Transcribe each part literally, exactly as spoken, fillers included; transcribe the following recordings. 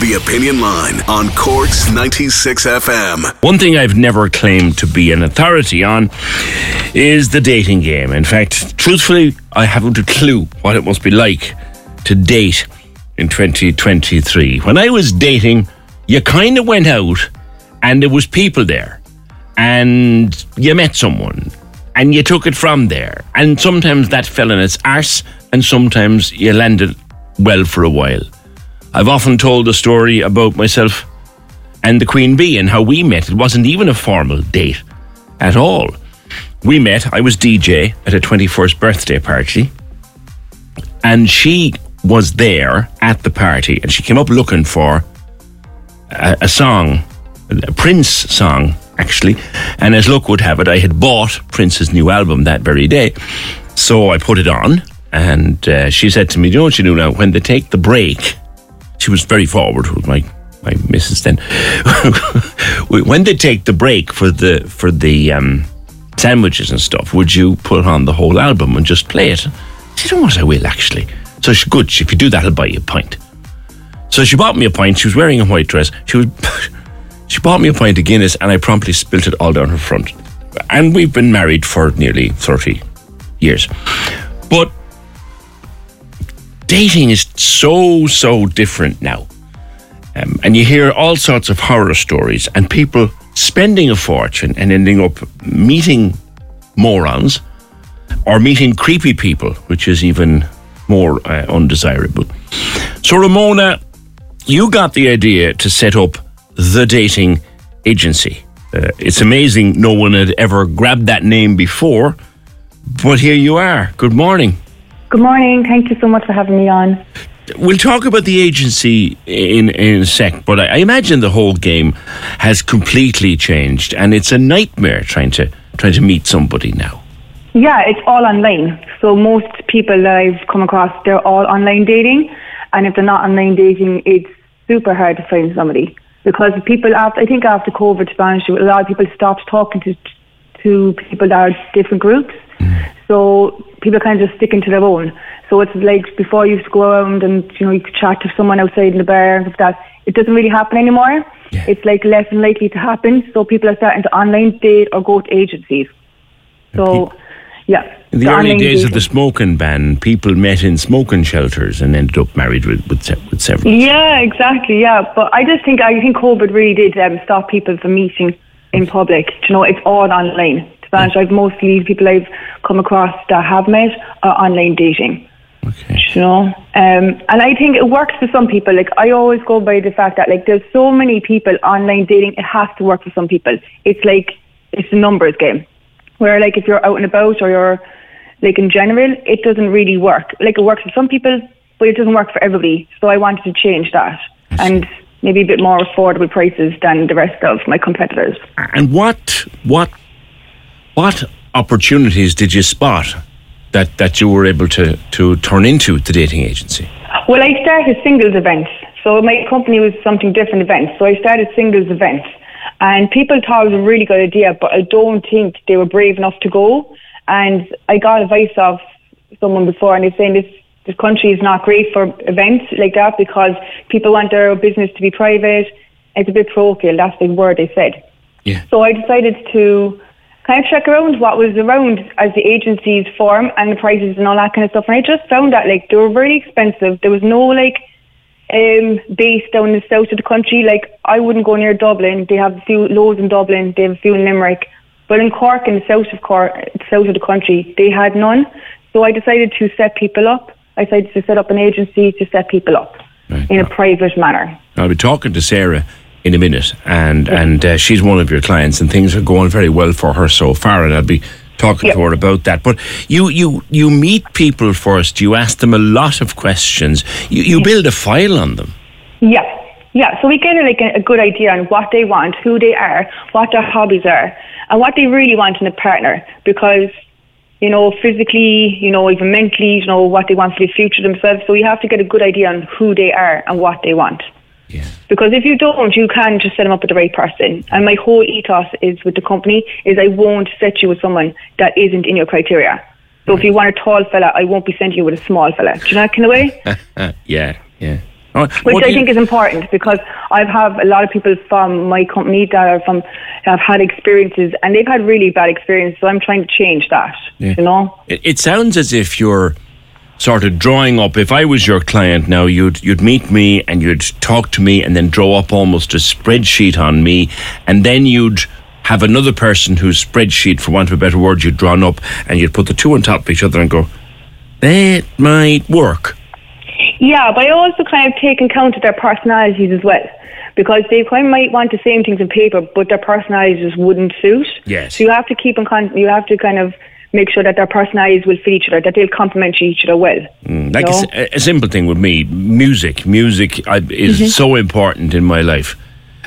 The Opinion Line on Corks ninety-six F M. One thing I've never claimed to be an authority on is the dating game. In fact, truthfully, I haven't a clue what it must be like to date in twenty twenty-three. When I was dating, you kind of went out and there was people there and you met someone and you took it from there. And sometimes that fell in its arse and sometimes you landed well for a while. I've often told a story about myself and the Queen Bee and how we met. It wasn't even a formal date at all. We met, I was D J at a twenty-first birthday party and she was there at the party and she came up looking for a, a song, a Prince song actually, and as luck would have it, I had bought Prince's new album that very day. So I put it on and uh, she said to me, you know what you do now, when they take the break... She was very forward with my, my missus then. When they take the break for the for the um, sandwiches and stuff, would you put on the whole album and just play it? I said, oh, what, I will actually. So she, good, if you do that, I'll buy you a pint. So she bought me a pint. She was wearing a white dress. She was she bought me a pint of Guinness and I promptly spilt it all down her front. And we've been married for nearly thirty years. But dating is so, so different now. Um, and you hear all sorts of horror stories and people spending a fortune and ending up meeting morons or meeting creepy people, which is even more uh, undesirable. So, Ramona, you got the idea to set up The Dating Agency. Uh, it's amazing no one had ever grabbed that name before, but here you are. Good morning. Good morning. Thank you so much for having me on. We'll talk about the agency in, in a sec, but I, I imagine the whole game has completely changed and it's a nightmare trying to trying to meet somebody now. Yeah, it's all online. So most people that I've come across, they're all online dating, and if they're not online dating, it's super hard to find somebody because people, after, I think after COVID, to be honest, a lot of people stopped talking to to people that are different groups. Mm. So people kind of just sticking to their own. So it's like before you used to go around and, you know, you could chat to someone outside in the bar and stuff like that. It doesn't really happen anymore. Yeah. It's like less than likely to happen. So people are starting to online date or go to agencies. So, yeah. In the, the early days dating. Of the smoking ban, people met in smoking shelters and ended up married with, with, with several. Yeah, exactly, yeah. But I just think, I think COVID really did um, stop people from meeting in public. Do you know, it's all online. I've mostly people I've come across that have met are online dating. Okay. You know, um, and I think it works for some people. Like I always go by the fact that like there's so many people online dating, it has to work for some people. It's like it's a numbers game. Where like if you're out and about or you're like in general, it doesn't really work. Like it works for some people, but it doesn't work for everybody. So I wanted to change that and maybe a bit more affordable prices than the rest of my competitors. And what what. What opportunities did you spot that, that you were able to, to turn into the dating agency? Well, I started singles events. So my company was something different events. So I started singles events. And people thought it was a really good idea, but I don't think they were brave enough to go. And I got advice of someone before, and they're saying this, this country is not great for events like that because people want their business to be private. It's a bit parochial. That's the word they said. Yeah. So I decided to... I check around what was around as the agency's form and the prices and all that kind of stuff, and I just found that like they were very expensive. There was no like um, base down in the south of the country. Like I wouldn't go near Dublin. They have a few loads in Dublin. They have a few in Limerick, but in Cork, in the south of Cork, south of the country, they had none. So I decided to set people up. I decided to set up an agency to set people up right. in a private manner. I'll be talking to Sarah in a minute, and and uh, she's one of your clients, and things are going very well for her so far, and I'll be talking yep. to her about that. But you, you, you meet people first. You ask them a lot of questions. You, you build a file on them. Yeah, yeah. So we get like a, a good idea on what they want, who they are, what their hobbies are, and what they really want in a partner. Because, you know, physically, you know, even mentally, you know, what they want for the future themselves. So you have to get a good idea on who they are and what they want. Yeah. Because if you don't, you can just set them up with the right person. And my whole ethos is with the company is I won't set you with someone that isn't in your criteria. So right. if you want a tall fella, I won't be sending you with a small fella. Do you know that kind of way? yeah, yeah. Oh, Which I think you... is important, because I've have a lot of people from my company that are from have had experiences, and they've had really bad experiences. So I'm trying to change that. Yeah. You know, it, it sounds as if you're sort of drawing up. If I was your client now, you'd you'd meet me and you'd talk to me, and then draw up almost a spreadsheet on me, and then you'd have another person whose spreadsheet, for want of a better word, you'd drawn up, and you'd put the two on top of each other and go, that might work. Yeah, but I also kind of take account of their personalities as well, because they kind of might want the same things on paper, but their personalities just wouldn't suit. Yes. So you have to keep in con- you have to kind of make sure that their personalities will fit each other, that they'll complement each other well. Mm, like you know? a, a simple thing with me, music. Music I, is mm-hmm. so important in my life.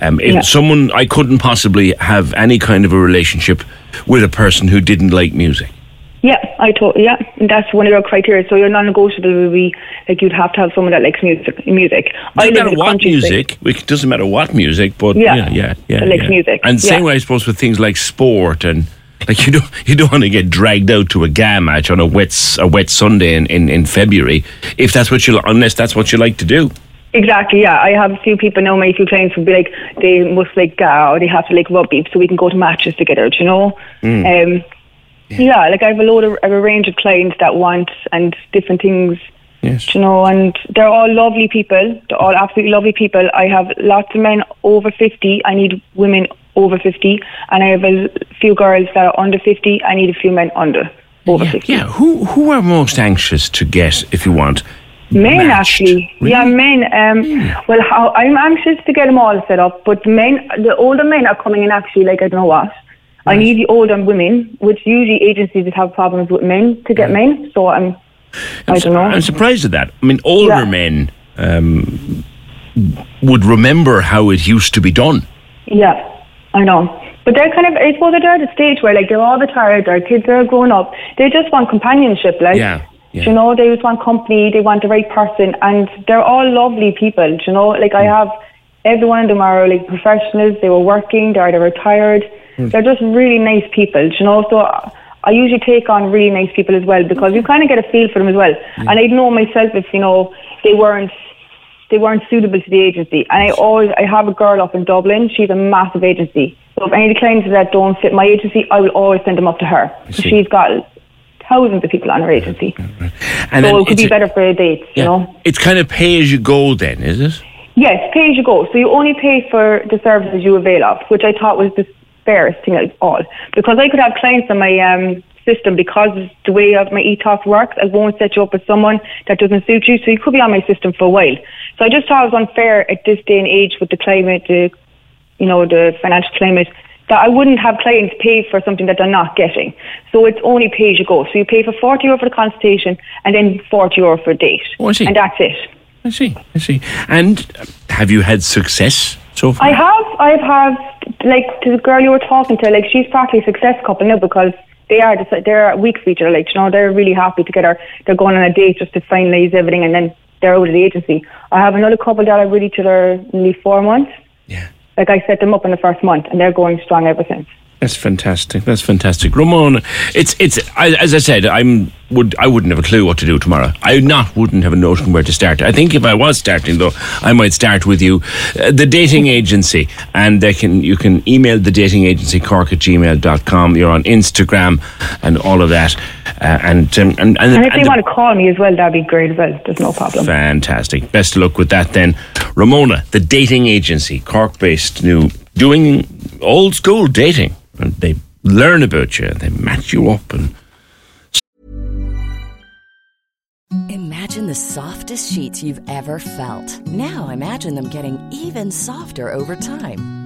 Um, if yeah. someone I couldn't possibly have any kind of a relationship with a person who didn't like music. Yeah, I totally, yeah, and that's one of your criteria. So your non-negotiable would be, like, you'd have to have someone that likes music. Music. Doesn't matter what music, it doesn't matter what music, but yeah, yeah, yeah. yeah, likes yeah. music. And yeah. same way, I suppose, with things like sport, and, like, you don't you don't want to get dragged out to a G A match on a wet a wet Sunday in, in, in February, if that's what you unless that's what you like to do. Exactly, yeah. I have a few people now, my few clients would be like, they must like G A, or they have to like rugby, so we can go to matches together, do you know? Mm. Um Yeah. yeah, like I have a load of, of a range of clients that want and different things, yes. you know, and they're all lovely people. They're all absolutely lovely people. I have lots of men over fifty. I need women over fifty. And I have a few girls that are under fifty. I need a few men under, over yeah, fifty. Yeah, who who are most anxious to get, if you want, men, matched? Actually. Really? Yeah, men. Um, yeah. Well, how, I'm anxious to get them all set up, but men, the older men are coming in actually, like, I don't know what. I need the older women, which usually agencies have problems with men to get men. So I'm, I'm I don't know. I'm surprised at that. I mean, older yeah. men um, would remember how it used to be done. Yeah, I know. But they're kind of, I suppose they're at a stage where, like, they're all retired, their kids are grown up. They just want companionship, like. Yeah. Yeah. You know, they just want company, they want the right person, and they're all lovely people, you know. Like, I have, every one of them are, like, professionals, they were working, they're either retired. They're just really nice people, you know. So I usually take on really nice people as well, because you kind of get a feel for them as well. Yeah. And I'd know myself if, you know, they weren't they weren't suitable to the agency. And I always I have a girl up in Dublin. She's a massive agency. So if any of the clients that don't fit my agency, I will always send them up to her. She's got thousands of people on her agency, right, right. And so it could be a, better for a date. Yeah, you know, it's kind of pay as you go, then, is it? Yes, pay as you go. So you only pay for the services you avail of, which I thought was the fairest thing at all, because I could have clients on my um, system, because the way of my ethos works, I won't set you up with someone that doesn't suit you, so you could be on my system for a while. So I just thought it was unfair at this day and age, with the climate, the, you know, the financial climate, that I wouldn't have clients pay for something that they're not getting. So it's only pay as you go. So you pay for forty euro for the consultation, and then forty euro for a date. Oh, I see. And that's it. I see, I see. And have you had success so far? I have, I've had. Like, to the girl you were talking to, like, she's practically a success couple now, because they are just, they're weak for each other, like, you know, they're really happy together. They're going on a date just to finalise everything, and then they're out of the agency. I have another couple that are really together nearly four months. Yeah. Like, I set them up in the first month, and they're going strong ever since. That's fantastic. That's fantastic, Ramona. It's it's I, as I said. I'm would I wouldn't have a clue what to do tomorrow. I not wouldn't have a notion where to start. I think if I was starting though, I might start with you, uh, the dating agency, and they can you can email the dating agency Cork at gmail dot com. You're on Instagram and all of that, uh, and, um, and and and if and they the, want to call me as well, that'd be great as well. There's no problem. Fantastic. Best of luck with that then, Ramona, the dating agency, Cork-based, new doing old school dating. And they learn about you, they match you up. And imagine the softest sheets you've ever felt. Now imagine them getting even softer over time.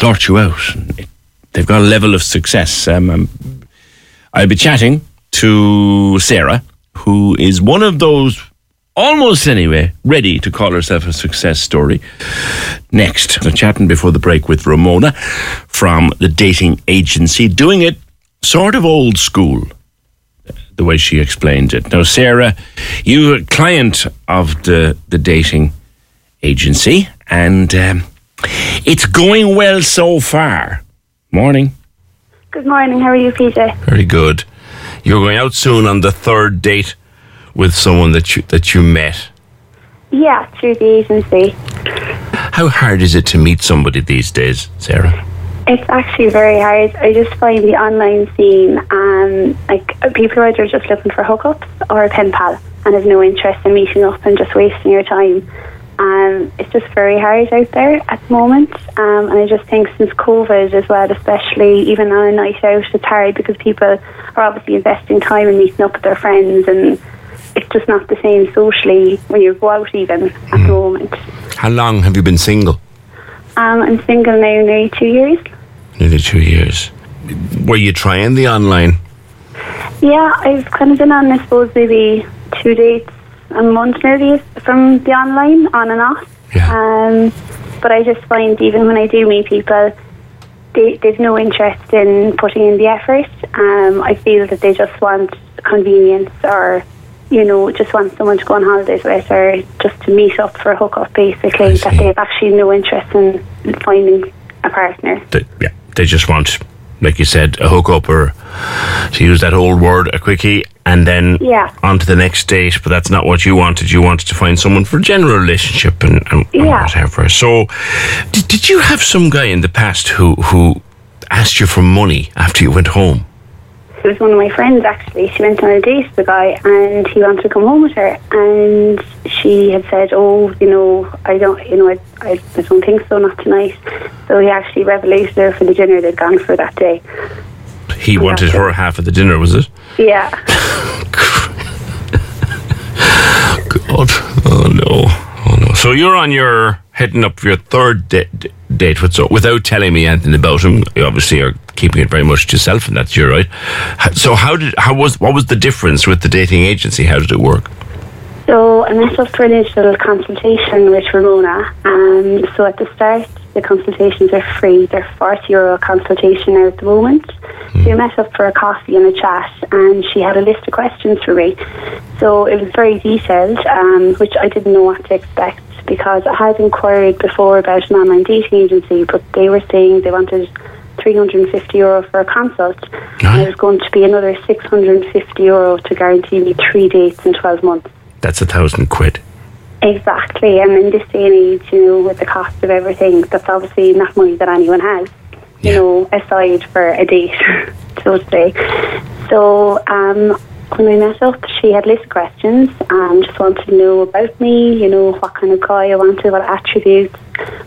Sort you out. They've got a level of success. Um, um, I'll be chatting to Sarah, who is one of those, almost anyway, ready to call herself a success story. Next, I'm chatting before the break with Ramona from The Dating Agency, doing it sort of old school, the way she explained it. Now, Sarah, you're a client of the, the Dating Agency, and... Um, It's going well so far. Morning. Good morning. How are you, P J? Very good. You're going out soon on the third date with someone that you that you met. Yeah, through the agency. How hard is it to meet somebody these days, Sarah? It's actually very hard. I just find the online scene, um, like people are either just looking for hookups or a pen pal, and have no interest in meeting up and just wasting your time. Um, it's just very hard out there at the moment, um, and I just think since COVID as well, especially even on a night out, it's hard because people are obviously investing time in meeting up with their friends, and it's just not the same socially when you go out even mm. at the moment. How long have you been single? Um, I'm single now nearly two years. Nearly two years. Were you trying the online? Yeah, I've kind of been on, I suppose, maybe two dates a month nearly from the online, on and off. Yeah. Um, but I just find even when I do meet people, they, they've no interest in putting in the effort. Um, I feel that they just want convenience, or, you know, just want someone to go on holidays with, or just to meet up for a hookup, basically, that they have actually no interest in finding a partner. They, yeah, they just want, like you said, a hookup, or to use that old word, a quickie, and then yeah. on to the next date. But that's not what you wanted. You wanted to find someone for a general relationship and, and, yeah. and whatever. So did, did you have some guy in the past who, who asked you for money after you went home? It was one of my friends, actually. She went on a date with a guy, and he wanted to come home with her, and she had said, oh, you know, I don't you know, I, I, I don't think so, not tonight. So he actually revoluted her for the dinner they'd gone for that day. He and wanted her it. half of the dinner, was it? Yeah. God. Oh, no. Oh, no. So you're on your, heading up your third da- d- date with so without telling me anything about him. You obviously are keeping it very much to yourself, and that's your right. So how did, how was, what was the difference with the dating agency? How did it work? So I met up for an initial consultation with Ramona. Um, so at the start, the consultations are free. They're forty euro consultation now at the moment. Mm. So we met up for a coffee and a chat, and she had a list of questions for me. So it was very detailed, um, which I didn't know what to expect, because I had inquired before about an online dating agency, but they were saying they wanted three hundred fifty euro for a consult. Nice. And it was going to be another six hundred fifty euro to guarantee me three dates in twelve months. That's a thousand quid. Exactly, and in this day and age, you know, with the cost of everything, that's obviously not money that anyone has, you yeah. know, aside for a date, so to say. So, um, when we met up, she had list questions, um, just wanted to know about me, you know, what kind of guy I wanted, what attributes,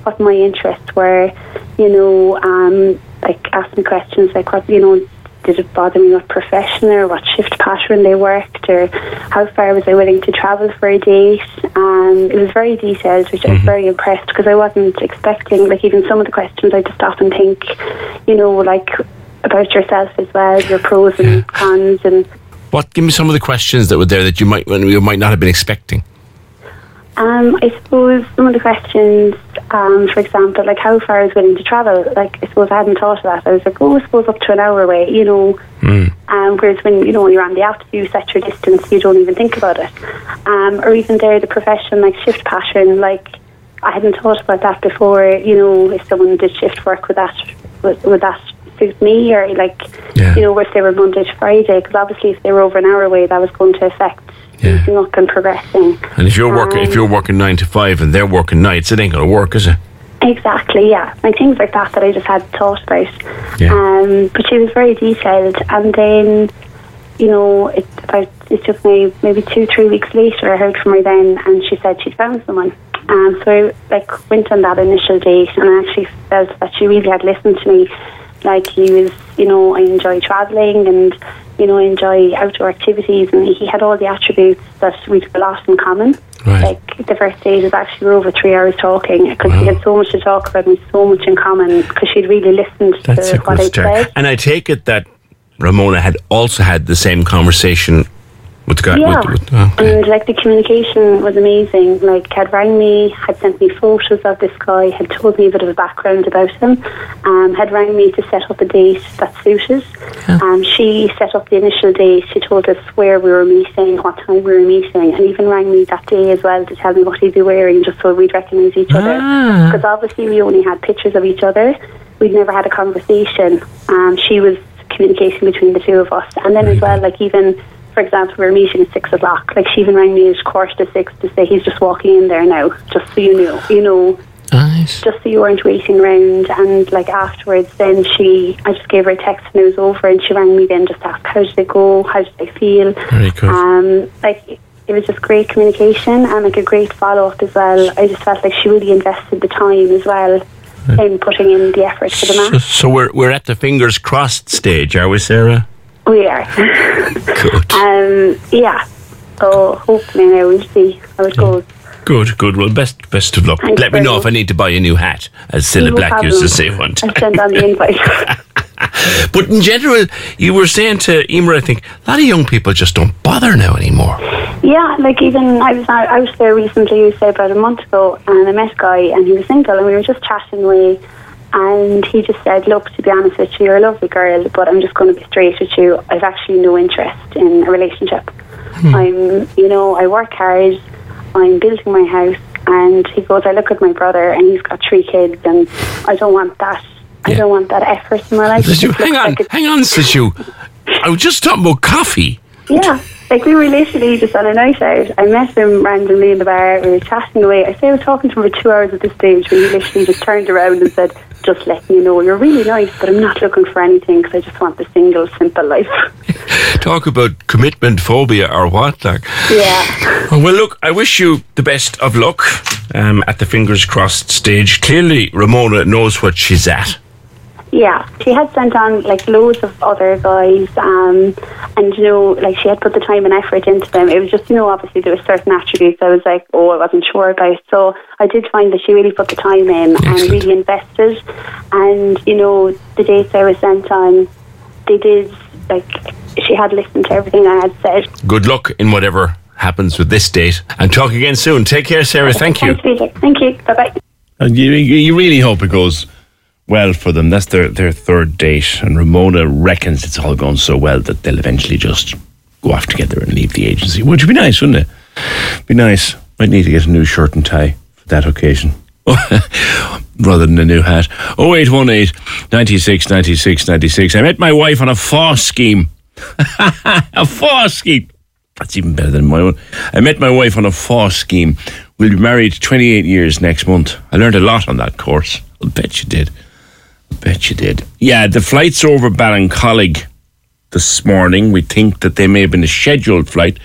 what my interests were, you know, um, like asked me questions like, what, you know, did it bother me what profession or what shift pattern they worked, or how far was I willing to travel for a date. Um, it was very detailed, which mm-hmm. I was very impressed, because I wasn't expecting, like even some of the questions I just often think, you know, like about yourself as well, your pros and yeah. cons. And what, give me some of the questions that were there that you might you might not have been expecting. Um, I suppose some of the questions, um, for example, like how far I was willing to travel. Like, I suppose I hadn't thought of that. I was like, oh, I suppose up to an hour away, you know. Mm. Um, whereas when, you know, when you're on the app, you set your distance, you don't even think about it. Um, or even there, the profession, like shift pattern, like I hadn't thought about that before, you know, if someone did shift work with that, with, with that suit me, or like yeah. you know, if they were Monday to Friday, because obviously if they were over an hour away, that was going to affect yeah. meeting up and progressing. And if you're um, working if you're working nine to five and they're working nights, it ain't going to work, is it? Exactly, yeah. Like things like that that I just hadn't thought about. Yeah. Um, but she was very detailed. And then, you know, it, about, it took me maybe two, three weeks later, I heard from her then, and she said she'd found someone. Um, so I like, went on that initial date, and I actually felt that she really had listened to me. Like he was, you know, I enjoy travelling and, you know, I enjoy outdoor activities, and he had all the attributes that we'd got a lot in common. Right. Like the first date was actually over three hours talking because wow. we had so much to talk about and so much in common because she'd really listened That's to what I said. And I take it that Ramona had also had the same conversation with the guy. Yeah, with, with, oh, okay. and like the communication was amazing. Like had rang me, had sent me photos of this guy, had told me a bit of a background about him, um, had rang me to set up a date that suited. Yeah. Um, she set up the initial date. She told us where we were meeting, what time we were meeting, and even rang me that day as well to tell me what he'd be wearing, just so we'd recognise each other. Because ah. obviously we only had pictures of each other. We'd never had a conversation. Um, she was communicating between the two of us, and then as well, like even. For example, we were meeting at six o'clock. Like she even rang me at quarter to six to say he's just walking in there now, just so you knew, you know, nice. Just so you weren't waiting around. And like afterwards, then she, I just gave her a text when it was over, and she rang me then just to ask how did they go, how did they feel. Very good. Um, like it was just great communication and like a great follow up as well. I just felt like she really invested the time as well. In putting in the effort for the match. So, so we're we're at the fingers crossed stage, are we, Sarah? We are. Good. Um, yeah. So hopefully now we'll see how it goes. Good, good. Well, best best of luck. Thanks. Let me know if I need to buy a new hat, as Cilla no Black problem. Used to say one time. I'll send on the invite. But in general, you were saying to Emer, I think, a lot of young people just don't bother now anymore. Yeah, like even I was out, I was there recently, say about a month ago, and I met a guy and he was single, and we were just chatting away. And he just said, look, to be honest with you, you're a lovely girl, but I'm just going to be straight with you. I've actually no interest in a relationship. Hmm. I'm, you know, I work hard. I'm building my house. And he goes, I look at my brother and he's got three kids and I don't want that. Yeah. I don't want that effort in my life. You, hang, on, like hang on, hang on, Sishu. I was just talking about coffee. Yeah. Like we were literally just on a night out. I met him randomly in the bar. We were chatting away. I say I was talking to him for two hours at this stage when he literally just turned around and said, just letting you know, you're really nice, but I'm not looking for anything because I just want the single, simple life. Talk about commitment phobia or what, like. Yeah. Well, look, I wish you the best of luck um, at the fingers crossed stage. Clearly, Ramona knows what she's at. Yeah, she had sent on like loads of other guys, um, and you know, like she had put the time and effort into them. It was just, you know, obviously there were certain attributes I was like, oh, I wasn't sure about. So I did find that she really put the time in Excellent. And really invested. And you know, the dates I was sent on, they did like she had listened to everything I had said. Good luck in whatever happens with this date, and talk again soon. Take care, Sarah. Thank you. Thanks, P J. Thank you. Bye bye. And you, you really hope it goes well for them. That's their, their third date, and Ramona reckons it's all gone so well that they'll eventually just go off together and leave the agency, which would be nice, wouldn't it? Be nice. Might need to get a new shirt and tie for that occasion rather than a new hat. oh eight one eight, nine six, nine six, nine six. I met my wife on a F O S S scheme. A F O S S scheme. That's even better than my one. I met my wife on a F O S S scheme. We'll be married twenty-eight years next month. I learned a lot on that course. I'll bet you did. Bet you did. Yeah, the flight's over Ballincollig this morning. We think that they may have been a scheduled flight.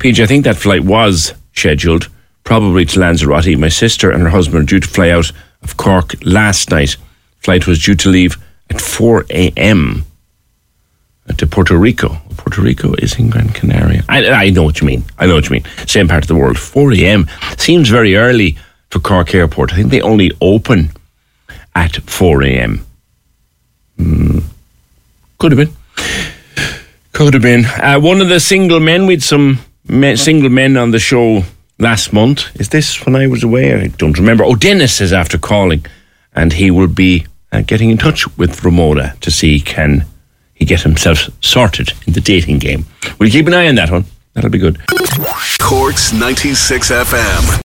P J, I think that flight was scheduled, probably to Lanzarote. My sister and her husband are due to fly out of Cork last night. Flight was due to leave at four a.m. to Puerto Rico. Puerto Rico is in Gran Canaria. I, I know what you mean. I know what you mean. Same part of the world. four a.m. seems very early for Cork Airport. I think they only open at four a.m. Mm. Could have been. Could have been. Uh, one of the single men, we had some men, single men on the show last month. Is this when I was away? I don't remember. Oh, Dennis is after calling, and he will be uh, getting in touch with Ramona to see can he get himself sorted in the dating game. We'll keep an eye on that one. That'll be good. Corks ninety-six F M.